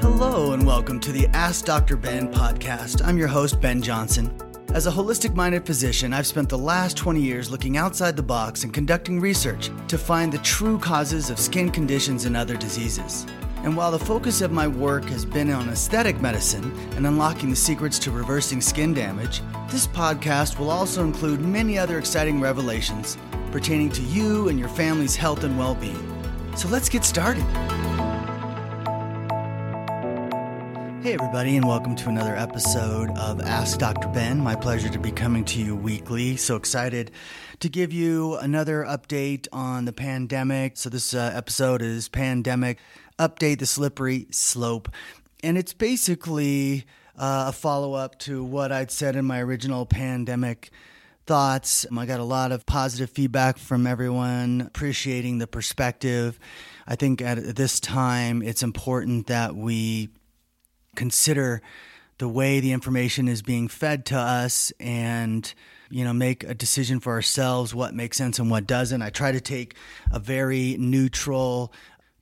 Hello and welcome to the Ask Dr. Ben podcast. I'm your host, Ben Johnson. As a holistic-minded physician, I've spent the last 20 years looking outside the box and conducting research to find the true causes of skin conditions and other diseases. And while the focus of my work has been on aesthetic medicine and unlocking the secrets to reversing skin damage, this podcast will also include many other exciting revelations pertaining to you and your family's health and well-being. So let's get started. Hey everybody, and welcome to another episode of Ask Dr. Ben. My pleasure to be coming to you weekly. So excited to give you another update on the pandemic. So this episode is Pandemic Update the Slippery Slope. And it's basically a follow-up to what I'd said in my original pandemic thoughts. I got a lot of positive feedback from everyone, appreciating the perspective. I think at this time, it's important that we consider the way the information is being fed to us and, make a decision for ourselves, what makes sense and what doesn't. I try to take a very neutral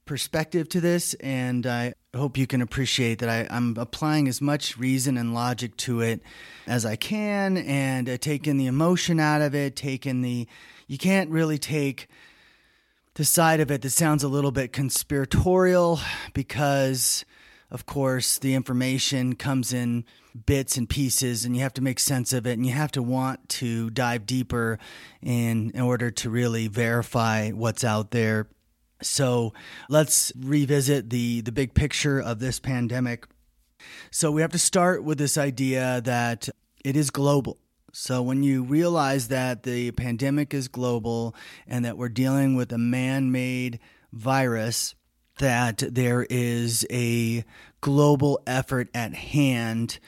perspective to this, and I hope you can appreciate that I'm applying as much reason and logic to it as I can, and taking the emotion out of it, you can't really take the side of it that sounds a little bit conspiratorial because, of course, the information comes in bits and pieces, and you have to make sense of it, and you have to want to dive deeper in order to really verify what's out there. So let's revisit the big picture of this pandemic. So we have to start with this idea that it is global. So when you realize that the pandemic is global and that we're dealing with a man-made virus, that there is a global effort at hand.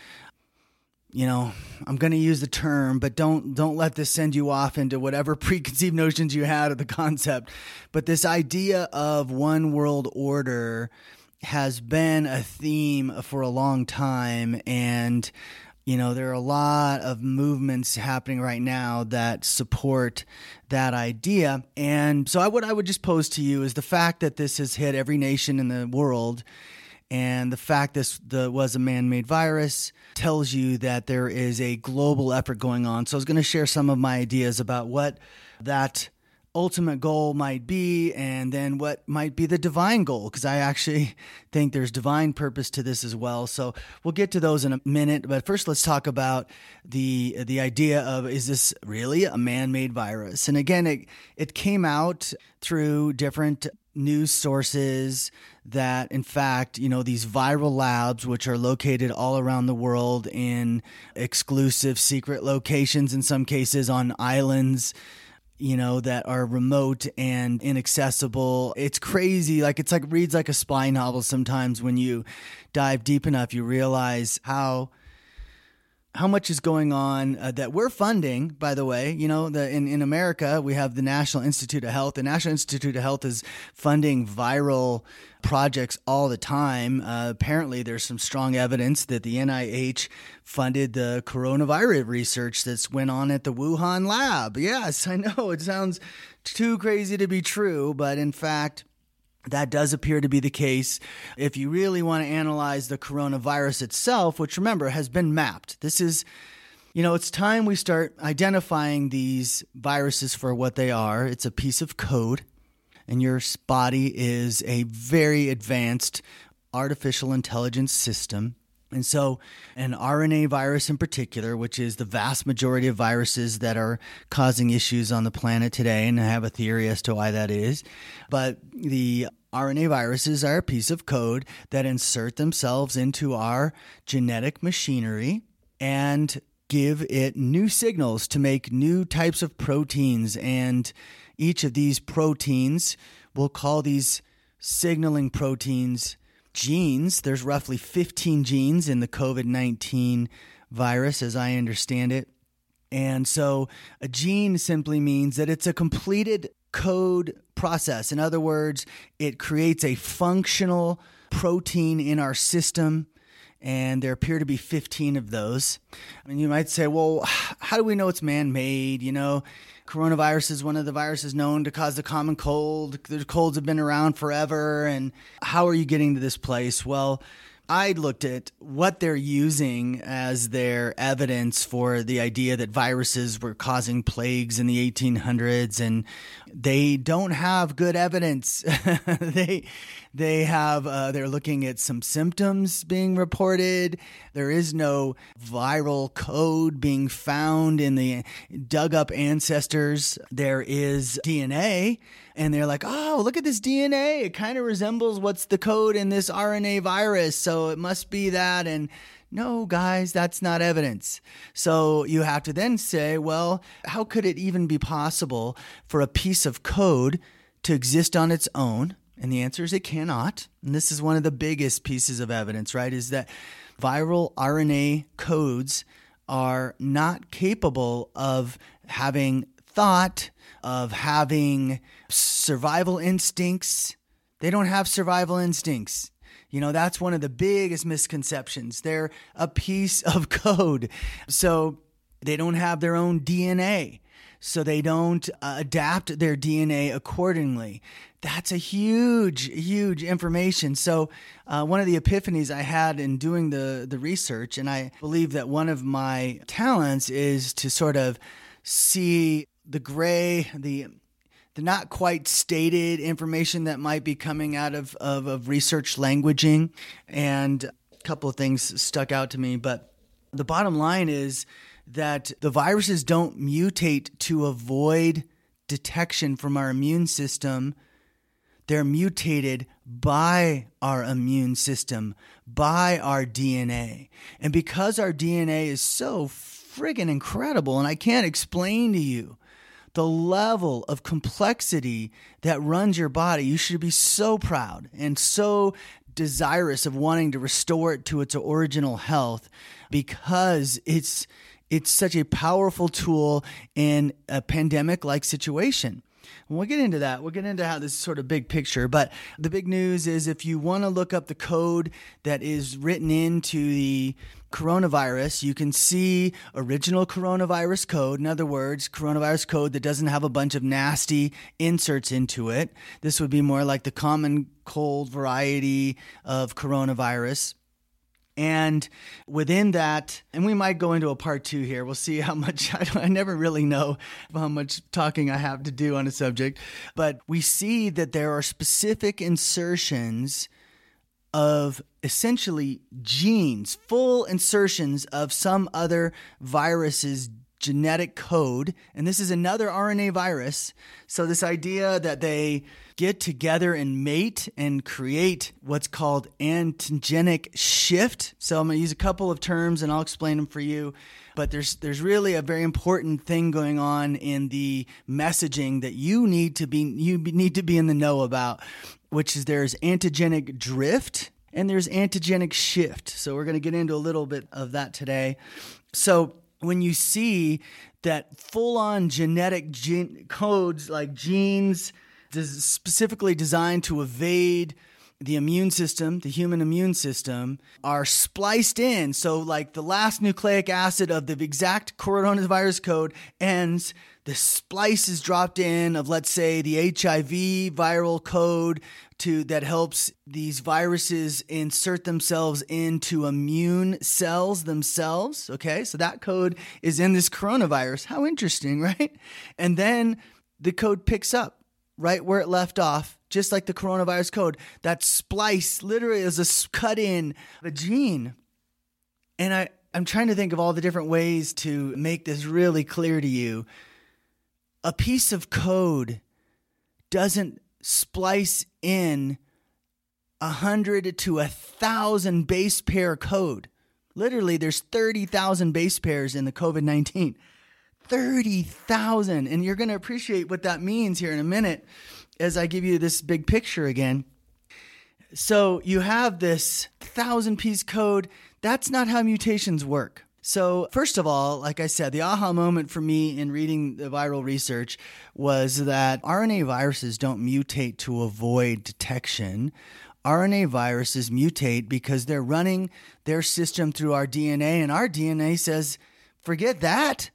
I'm going to use the term, but don't let this send you off into whatever preconceived notions you had of the concept. But this idea of one world order has been a theme for a long time. And, there are a lot of movements happening right now that support that idea. And so what I would just pose to you is the fact that this has hit every nation in the world, and the fact this was a man-made virus tells you that there is a global effort going on. So I was going to share some of my ideas about what that ultimate goal might be, and then what might be the divine goal, because I actually think there's divine purpose to this as well. So we'll get to those in a minute, but first let's talk about the idea of, is this really a man-made virus? And again, it came out through different news sources that, in fact, these viral labs, which are located all around the world in exclusive secret locations, in some cases on islands, that are remote and inaccessible. It's crazy. Reads like a spy novel sometimes. When you dive deep enough, you realize how much is going on that we're funding, by the way. In America, we have the National Institute of Health. The National Institute of Health is funding viral projects all the time. Apparently, there's some strong evidence that the NIH funded the coronavirus research that's went on at the Wuhan lab. Yes, I know it sounds too crazy to be true, but in fact, that does appear to be the case. If you really want to analyze the coronavirus itself, which, remember, has been mapped. This is, it's time we start identifying these viruses for what they are. It's a piece of code, and your body is a very advanced artificial intelligence system. And so an RNA virus in particular, which is the vast majority of viruses that are causing issues on the planet today, and I have a theory as to why that is, but the RNA viruses are a piece of code that insert themselves into our genetic machinery and give it new signals to make new types of proteins. And each of these proteins, we'll call these signaling proteins genes. There's roughly 15 genes in the COVID-19 virus, as I understand it. And so a gene simply means that it's a completed code process. In other words, it creates a functional protein in our system, and there appear to be 15 of those. And you might say, well, how do we know it's man-made? Coronavirus is one of the viruses known to cause the common cold. The colds have been around forever. And how are you getting to this place? Well, I looked at what they're using as their evidence for the idea that viruses were causing plagues in the 1800s, and they don't have good evidence. They have they're looking at some symptoms being reported. There is no viral code being found in the dug up ancestors. There is DNA, and they're like, oh, look at this DNA. It kind of resembles what's the code in this RNA virus, so it must be that. And no, guys, that's not evidence. So you have to then say, well, how could it even be possible for a piece of code to exist on its own? And the answer is it cannot. And this is one of the biggest pieces of evidence, right, is that viral RNA codes are not capable of having thought, of having survival instincts. They don't have survival instincts. You know, that's one of the biggest misconceptions. They're a piece of code. So they don't have their own DNA. So they don't adapt their DNA accordingly. That's a huge, huge information. So one of the epiphanies I had in doing the research, and I believe that one of my talents is to sort of see the gray, the not quite stated information that might be coming out of research languaging. And a couple of things stuck out to me. But the bottom line is that the viruses don't mutate to avoid detection from our immune system. They're mutated by our immune system, by our DNA. And because our DNA is so friggin' incredible, and I can't explain to you the level of complexity that runs your body, you should be so proud and so desirous of wanting to restore it to its original health, because it's such a powerful tool in a pandemic-like situation. And we'll get into that. We'll get into how this is sort of big picture. But the big news is, if you want to look up the code that is written into the coronavirus, you can see original coronavirus code. In other words, coronavirus code that doesn't have a bunch of nasty inserts into it. This would be more like the common cold variety of coronavirus. And within that, and we might go into a part two here. We'll see how much, I never really know how much talking I have to do on a subject. But we see that there are specific insertions of essentially genes, full insertions of some other virus's genetic code. And this is another RNA virus. So this idea that they get together and mate and create what's called antigenic shift. So I'm going to use a couple of terms and I'll explain them for you. But there's really a very important thing going on in the messaging that you need to be in the know about, which is there's antigenic drift and there's antigenic shift. So we're going to get into a little bit of that today. So when you see that full-on genetic codes like genes specifically designed to evade the immune system, the human immune system, are spliced in. So like the last nucleic acid of the exact coronavirus code ends, the splice is dropped in of, let's say, the HIV viral code that helps these viruses insert themselves into immune cells themselves. Okay, so that code is in this coronavirus. How interesting, right? And then the code picks up right where it left off, just like the coronavirus code. That splice literally is a cut in of a gene. And I'm trying to think of all the different ways to make this really clear to you. A piece of code doesn't splice in 100 to 1,000 base pair code. Literally, there's 30,000 base pairs in the COVID-19. 30,000. And you're going to appreciate what that means here in a minute as I give you this big picture again. So you have this 1,000-piece code. That's not how mutations work. So first of all, like I said, the aha moment for me in reading the viral research was that RNA viruses don't mutate to avoid detection. RNA viruses mutate because they're running their system through our DNA, and our DNA says, forget that.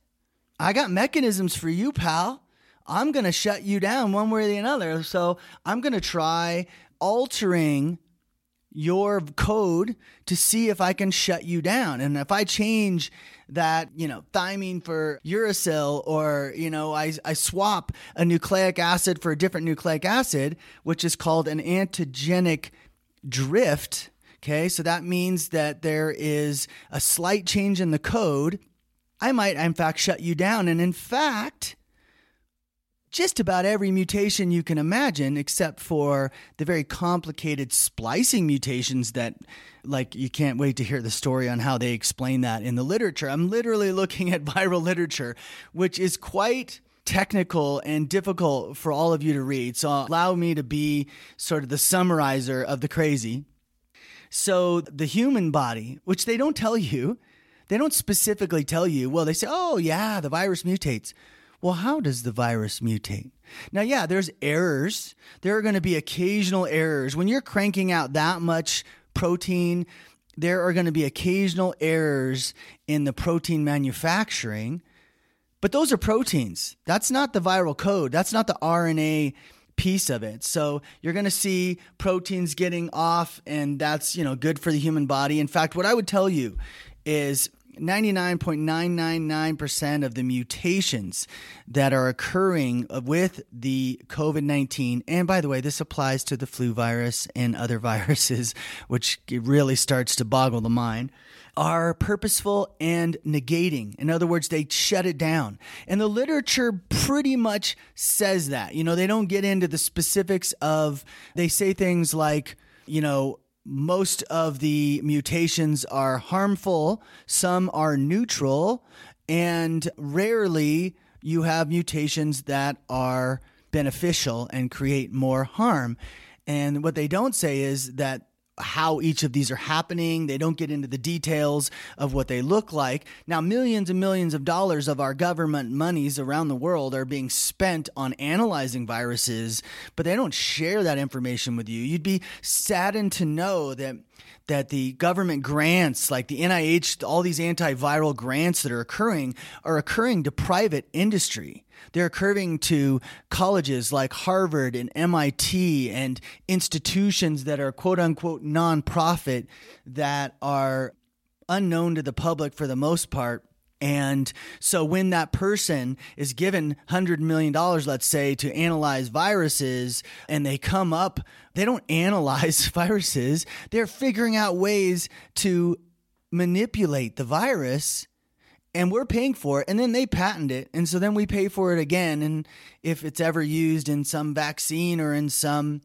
I got mechanisms for you, pal. I'm going to shut you down one way or the other. So I'm going to try altering your code to see if I can shut you down. And if I change that, thymine for uracil, or, I swap a nucleic acid for a different nucleic acid, which is called an antigenic drift. Okay. So that means that there is a slight change in the code. I might, in fact, shut you down. And in fact, just about every mutation you can imagine, except for the very complicated splicing mutations that, you can't wait to hear the story on how they explain that in the literature. I'm literally looking at viral literature, which is quite technical and difficult for all of you to read. So allow me to be sort of the summarizer of the crazy. So the human body, which they don't tell you, they don't specifically tell you, well, they say, oh yeah, the virus mutates. Well, how does the virus mutate? Now, yeah, there's errors. There are going to be occasional errors. When you're cranking out that much protein, there are going to be occasional errors in the protein manufacturing. But those are proteins. That's not the viral code. That's not the RNA piece of it. So you're going to see proteins getting off, and that's, good for the human body. In fact, what I would tell you is 99.999% of the mutations that are occurring with the COVID-19, and by the way, this applies to the flu virus and other viruses, which really starts to boggle the mind, are purposeful and negating. In other words, they shut it down. And the literature pretty much says that. They don't get into the specifics of, they say things like, most of the mutations are harmful, some are neutral, and rarely you have mutations that are beneficial and create more harm. And what they don't say is that how each of these are happening. They don't get into the details of what they look like. Now, millions and millions of dollars of our government monies around the world are being spent on analyzing viruses, but they don't share that information with you. You'd be saddened to know that the government grants, like the NIH, all these antiviral grants that are occurring to private industry. They're occurring to colleges like Harvard and MIT and institutions that are quote unquote nonprofit that are unknown to the public for the most part. And so when that person is given $100 million, let's say, to analyze viruses, and they come up, they don't analyze viruses. They're figuring out ways to manipulate the virus, and we're paying for it, and then they patent it. And so then we pay for it again. And if it's ever used in some vaccine or in some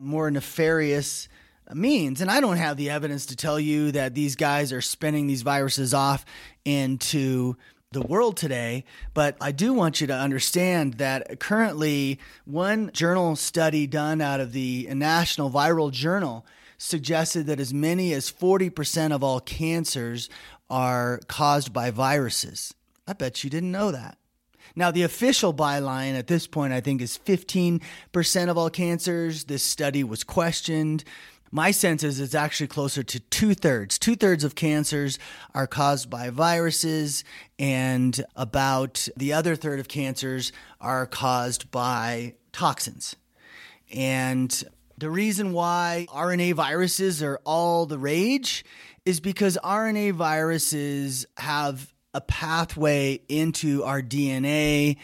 more nefarious means. And I don't have the evidence to tell you that these guys are spinning these viruses off into the world today, but I do want you to understand that currently one journal study done out of the National Viral Journal suggested that as many as 40% of all cancers are caused by viruses. I bet you didn't know that. Now, the official byline at this point, I think, is 15% of all cancers. This study was questioned. My sense is it's actually closer to two-thirds. Two-thirds of cancers are caused by viruses, and about the other third of cancers are caused by toxins. And the reason why RNA viruses are all the rage is because RNA viruses have a pathway into our DNA,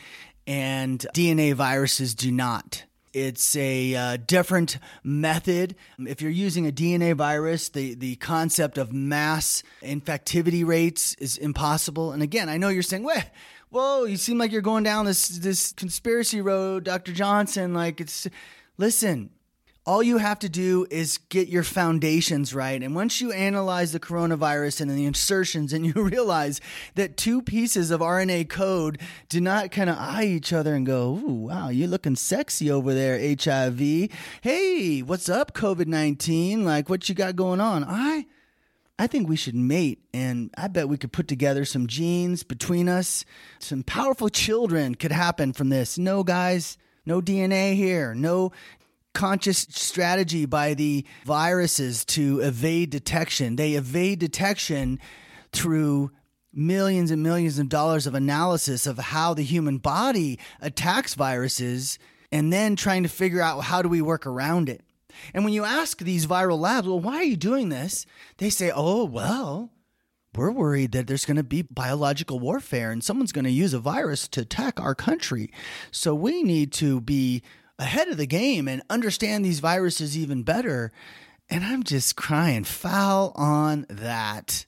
and DNA viruses do not. It's a different method. If you're using a DNA virus, the concept of mass infectivity rates is impossible. And again, I know you're saying, whoa, you seem like you're going down this conspiracy road, Dr. Johnson. Listen, all you have to do is get your foundations right. And once you analyze the coronavirus and the insertions, and you realize that two pieces of RNA code do not kind of eye each other and go, ooh, wow, you're looking sexy over there, HIV. Hey, what's up, COVID-19? What you got going on? I think we should mate, and I bet we could put together some genes between us. Some powerful children could happen from this. No, guys, no DNA here, no conscious strategy by the viruses to evade detection. They evade detection through millions and millions of dollars of analysis of how the human body attacks viruses, and then trying to figure out how do we work around it. And when you ask these viral labs, well, why are you doing this? They say, oh, well, we're worried that there's going to be biological warfare and someone's going to use a virus to attack our country. So we need to be ahead of the game and understand these viruses even better. And I'm just crying foul on that.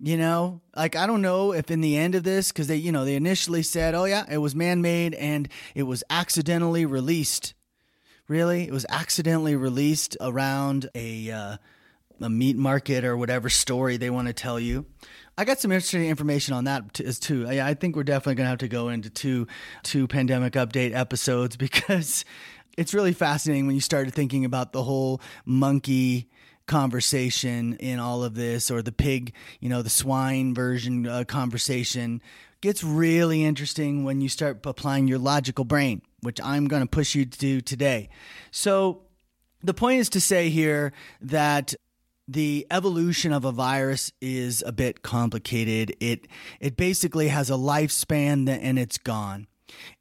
You know, like, I don't know if in the end of this, because they initially said, oh yeah, it was man-made and it was accidentally released. Really? It was accidentally released around a meat market or whatever story they want to tell you. I got some interesting information on that as too. I think we're definitely going to have to go into two pandemic update episodes, because it's really fascinating when you started thinking about the whole monkey conversation in all of this, or the pig, the swine version conversation. Gets really interesting when you start applying your logical brain, which I'm going to push you to do today. So the point is to say here that the evolution of a virus is a bit complicated. It basically has a lifespan and it's gone.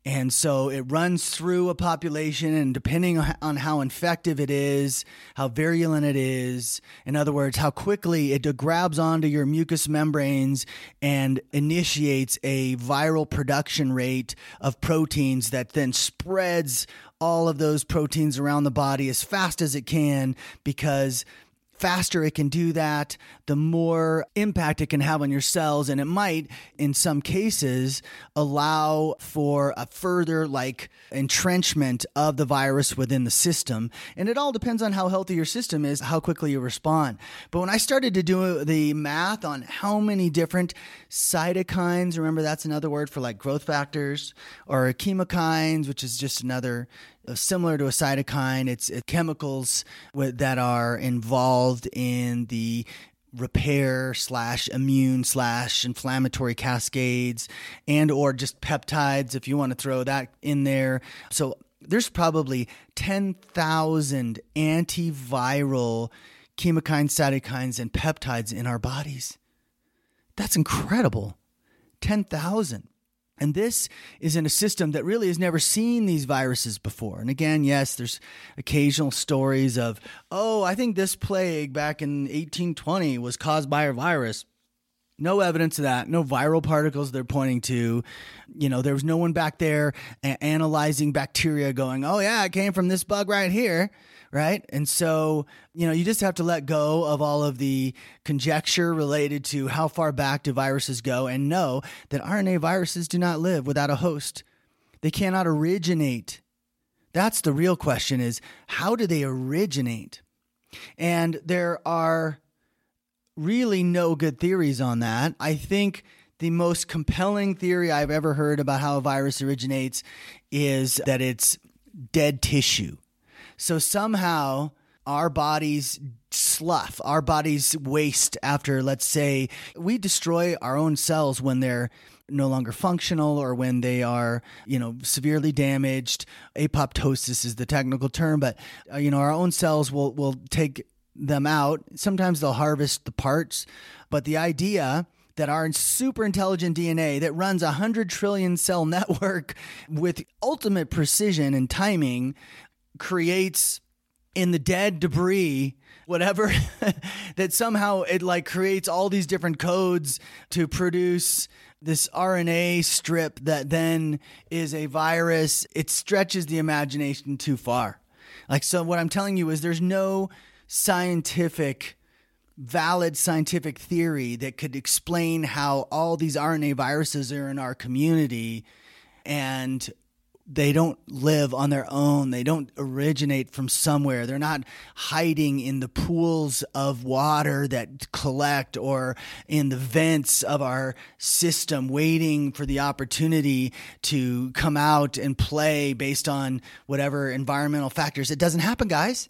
And so it runs through a population, and depending on how infective it is, how virulent it is, in other words, how quickly it grabs onto your mucous membranes and initiates a viral production rate of proteins that then spreads all of those proteins around the body as fast as it can, because faster it can do that, the more impact it can have on your cells. And it might, in some cases, allow for a further entrenchment of the virus within the system. And it all depends on how healthy your system is, how quickly you respond. But when I started to do the math on how many different cytokines, remember that's another word for growth factors, or chemokines, which is just another similar to a cytokine. It's chemicals that are involved in the repair /immune/inflammatory cascades, and or just peptides, if you want to throw that in there. So there's probably 10,000 antiviral chemokines, cytokines, and peptides in our bodies. That's incredible. 10,000. And this is in a system that really has never seen these viruses before. And again, yes, there's occasional stories of, oh, I think this plague back in 1820 was caused by a virus. No evidence of that. No viral particles they're pointing to. There was no one back there analyzing bacteria going, oh yeah, it came from this bug right here, right? And so, you just have to let go of all of the conjecture related to how far back do viruses go, and know that RNA viruses do not live without a host. They cannot originate. That's the real question, is how do they originate? And there are really no good theories on that. I think the most compelling theory I've ever heard about how a virus originates is that it's dead tissue. So somehow our body's slough, our body's waste after, let's say, we destroy our own cells when they're no longer functional, or when they are, severely damaged. Apoptosis is the technical term, but, our own cells will take them out. Sometimes they'll harvest the parts, but the idea that our super intelligent DNA that runs 100 trillion cell network with ultimate precision and timing creates in the dead debris, whatever, that somehow it creates all these different codes to produce this RNA strip that then is a virus. It stretches the imagination too far. So what I'm telling you is there's no valid scientific theory that could explain how all these RNA viruses are in our community, and they don't live on their own. They don't originate from somewhere. They're not hiding in the pools of water that collect, or in the vents of our system waiting for the opportunity to come out and play based on whatever environmental factors. It doesn't happen, guys.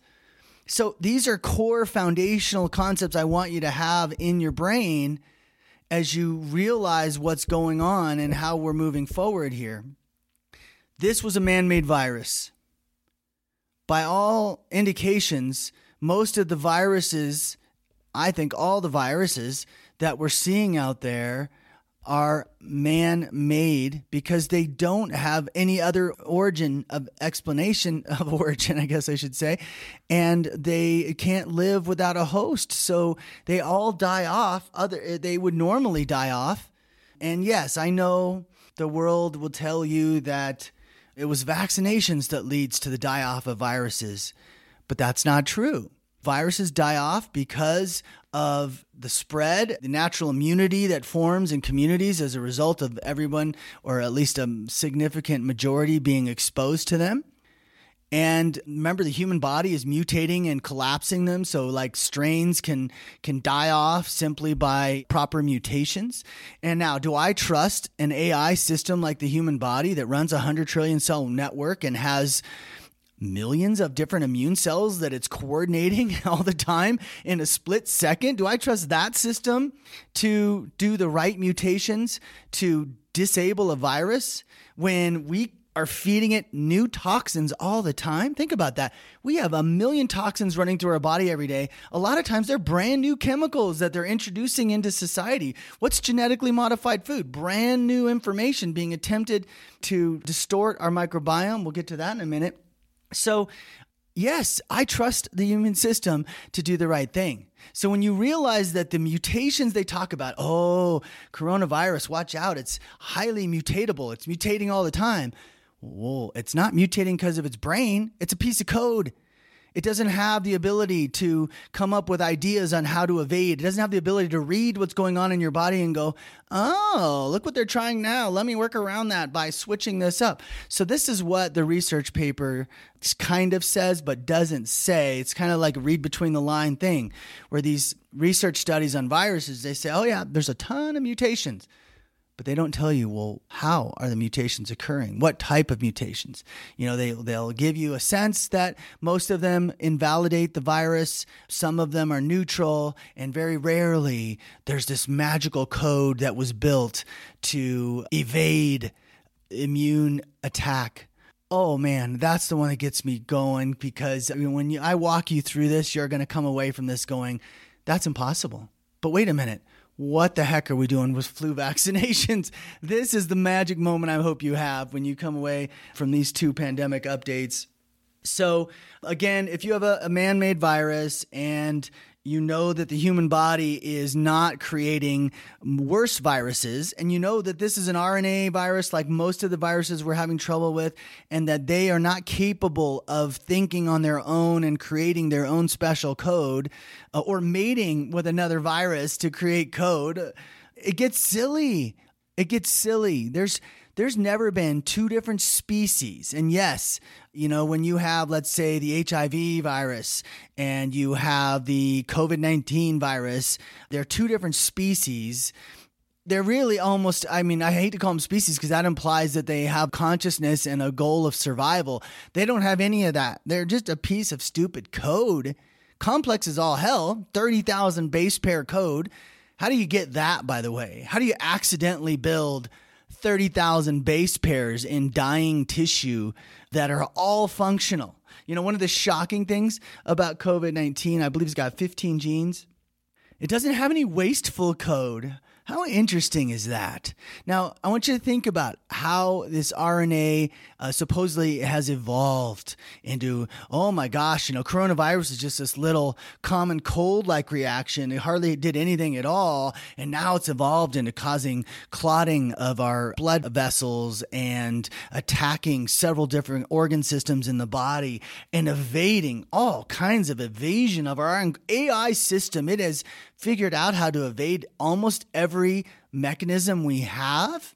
So these are core foundational concepts I want you to have in your brain as you realize what's going on and how we're moving forward here. This was a man-made virus. By all indications, most of the viruses, I think all the viruses that we're seeing out there are man-made because they don't have any other explanation of origin, I guess I should say, and they can't live without a host. So they all die off. They would normally die off. And yes, I know the world will tell you that it was vaccinations that leads to the die-off of viruses, but that's not true. Viruses die off because of the spread, the natural immunity that forms in communities as a result of everyone, or at least a significant majority, being exposed to them. And remember, the human body is mutating and collapsing them. So like strains can die off simply by proper mutations. And now, do I trust an AI system like the human body that runs 100 trillion cell network and has millions of different immune cells that it's coordinating all the time in a split second? Do I trust that system to do the right mutations to disable a virus when we are feeding it new toxins all the time? Think about that. We have 1 million toxins running through our body every day. A lot of times they're brand new chemicals that they're introducing into society. What's genetically modified food? Brand new information being attempted to distort our microbiome. We'll get to that in a minute. So yes, I trust the human system to do the right thing. So when you realize that the mutations they talk about, oh, coronavirus, watch out, it's highly mutatable, it's mutating all the time. Whoa, it's not mutating because of its brain. It's a piece of code. It doesn't have the ability to come up with ideas on how to evade. It doesn't have the ability to read what's going on in your body and go, oh, look what they're trying now. Let me work around that by switching this up. So this is what the research paper kind of says, but doesn't say. It's kind of like a read between the line thing, where these research studies on viruses, they say, oh yeah, there's a ton of mutations. But they don't tell you, well, how are the mutations occurring? What type of mutations? You know, they'll give you a sense that most of them invalidate the virus. Some of them are neutral. And very rarely, there's this magical code that was built to evade immune attack. Oh, man, that's the one that gets me going, because I mean, when I walk you through this, you're going to come away from this going, that's impossible. But wait a minute. What the heck are we doing with flu vaccinations? This is the magic moment I hope you have when you come away from these two pandemic updates. So again, if you have a man-made virus and you know that the human body is not creating worse viruses, and you know that this is an RNA virus like most of the viruses we're having trouble with, and that they are not capable of thinking on their own and creating their own special code or mating with another virus to create code, it gets silly. It gets silly. There's never been two different species. And yes, you know, when you have, let's say, the HIV virus and you have the COVID-19 virus, they're two different species. They're really almost, I mean, I hate to call them species because that implies that they have consciousness and a goal of survival. They don't have any of that. They're just a piece of stupid code. Complex as all hell, 30,000 base pair code. How do you get that, by the way? How do you accidentally build 30,000 base pairs in dying tissue that are all functional? You know, one of the shocking things about COVID-19, I believe it's got 15 genes. It doesn't have any wasteful code. How interesting is that? Now, I want you to think about how this RNA supposedly has evolved into, oh my gosh, you know, coronavirus is just this little common cold-like reaction. It hardly did anything at all. And now it's evolved into causing clotting of our blood vessels and attacking several different organ systems in the body and evading all kinds of evasion of our AI system. It has figured out how to evade almost every mechanism we have.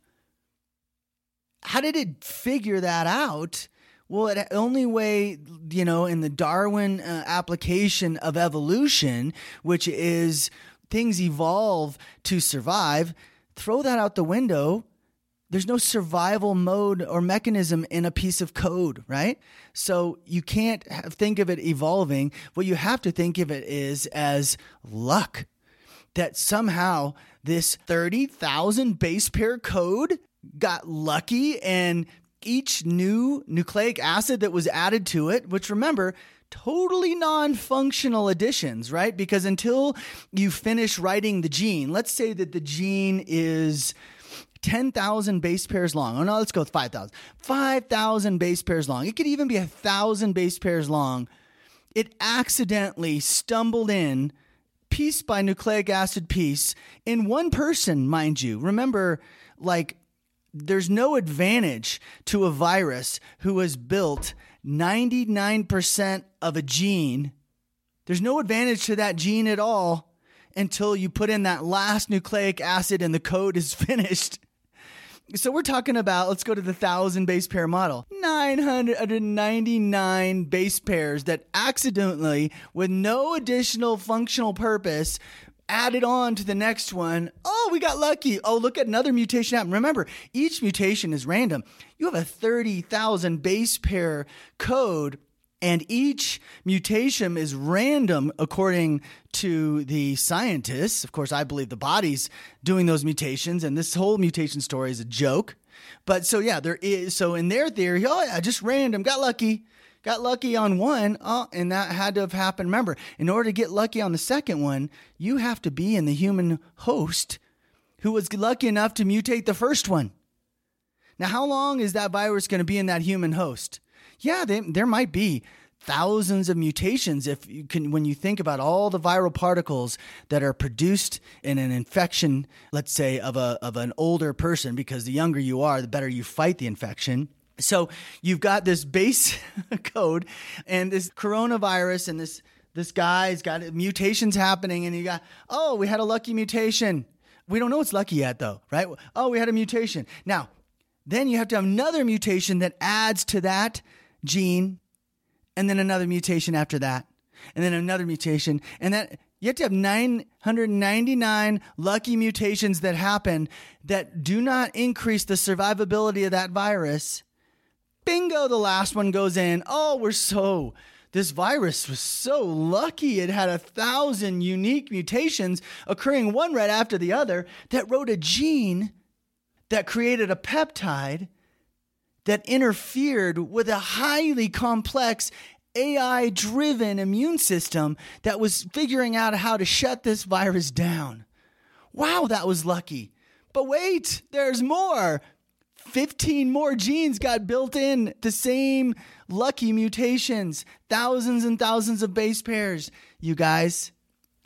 How did it figure that out? Well, the only way, you know, in the Darwin application of evolution, which is things evolve to survive, throw that out the window. There's no survival mode or mechanism in a piece of code, right? So you can't think of it evolving. What you have to think of it is as luck. That somehow this 30,000 base pair code got lucky, and each new nucleic acid that was added to it, which, remember, totally non-functional additions, right? Because until you finish writing the gene, let's say that the gene is 10,000 base pairs long. Oh, no, let's go with 5,000. 5,000 base pairs long. It could even be 1,000 base pairs long. It accidentally stumbled in piece by nucleic acid piece in one person, mind you. Remember, like, there's no advantage to a virus who has built 99% of a gene. There's no advantage to that gene at all until you put in that last nucleic acid and the code is finished. So we're talking about, let's go to the 1,000 base pair model, 999 base pairs that accidentally, with no additional functional purpose, added on to the next one. Oh, we got lucky. Oh, look at another mutation happen. Remember, each mutation is random. You have a 30,000 base pair code, and each mutation is random according to the scientists. Of course, I believe the body's doing those mutations, and this whole mutation story is a joke. But so yeah, there is. So in their theory, oh yeah, just random, got lucky. Got lucky on one, and that had to have happened. Remember, in order to get lucky on the second one, you have to be in the human host who was lucky enough to mutate the first one. Now, how long is that virus going to be in that human host? Yeah, there might be thousands of mutations if you can, when you think about all the viral particles that are produced in an infection, let's say of an older person, because the younger you are, the better you fight the infection. So you've got this base code and this coronavirus, and this guy's got mutations happening, and you got, oh, we had a lucky mutation. We don't know what's lucky yet though, right? Oh, we had a mutation. Now, then you have to have another mutation that adds to that gene, and then another mutation after that, and then another mutation, and that you have to have 999 lucky mutations that happen that do not increase the survivability of that virus. Bingo, the last one goes in. Oh, this virus was so lucky. It had 1,000 unique mutations occurring one right after the other that wrote a gene that created a peptide that interfered with a highly complex AI-driven immune system that was figuring out how to shut this virus down. Wow, that was lucky. But wait, there's more. 15 more genes got built in the same lucky mutations, thousands and thousands of base pairs. You guys,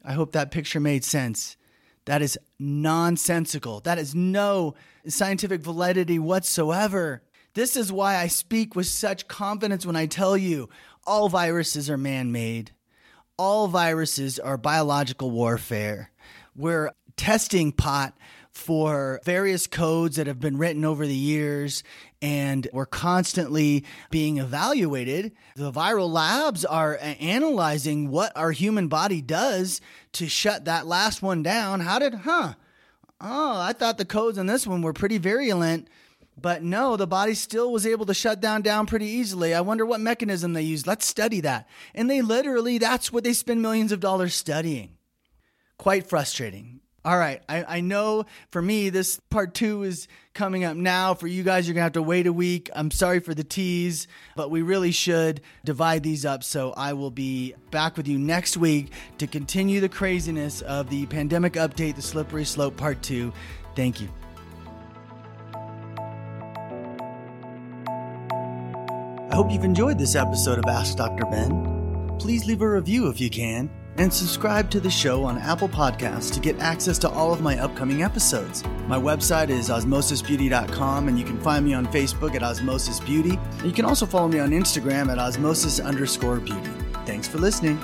I hope that picture made sense. That is nonsensical. That is no scientific validity whatsoever. This is why I speak with such confidence when I tell you all viruses are man-made. All viruses are biological warfare. We're testing pot for various codes that have been written over the years, and we're constantly being evaluated. The viral labs are analyzing what our human body does to shut that last one down. I thought the codes on this one were pretty virulent, but no, the body still was able to shut down pretty easily. I wonder what mechanism they used. Let's study that. And they literally, that's what they spend millions of dollars studying. Quite frustrating. All right, I know for me, this part 2 is coming up now. For you guys, you're going to have to wait a week. I'm sorry for the tease, but we really should divide these up. So I will be back with you next week to continue the craziness of the pandemic update, the slippery slope part 2. Thank you. I hope you've enjoyed this episode of Ask Dr. Ben. Please leave a review if you can, and subscribe to the show on Apple Podcasts to get access to all of my upcoming episodes. My website is osmosisbeauty.com, and you can find me on Facebook at Osmosis Beauty. You can also follow me on Instagram at osmosis_beauty. Thanks for listening.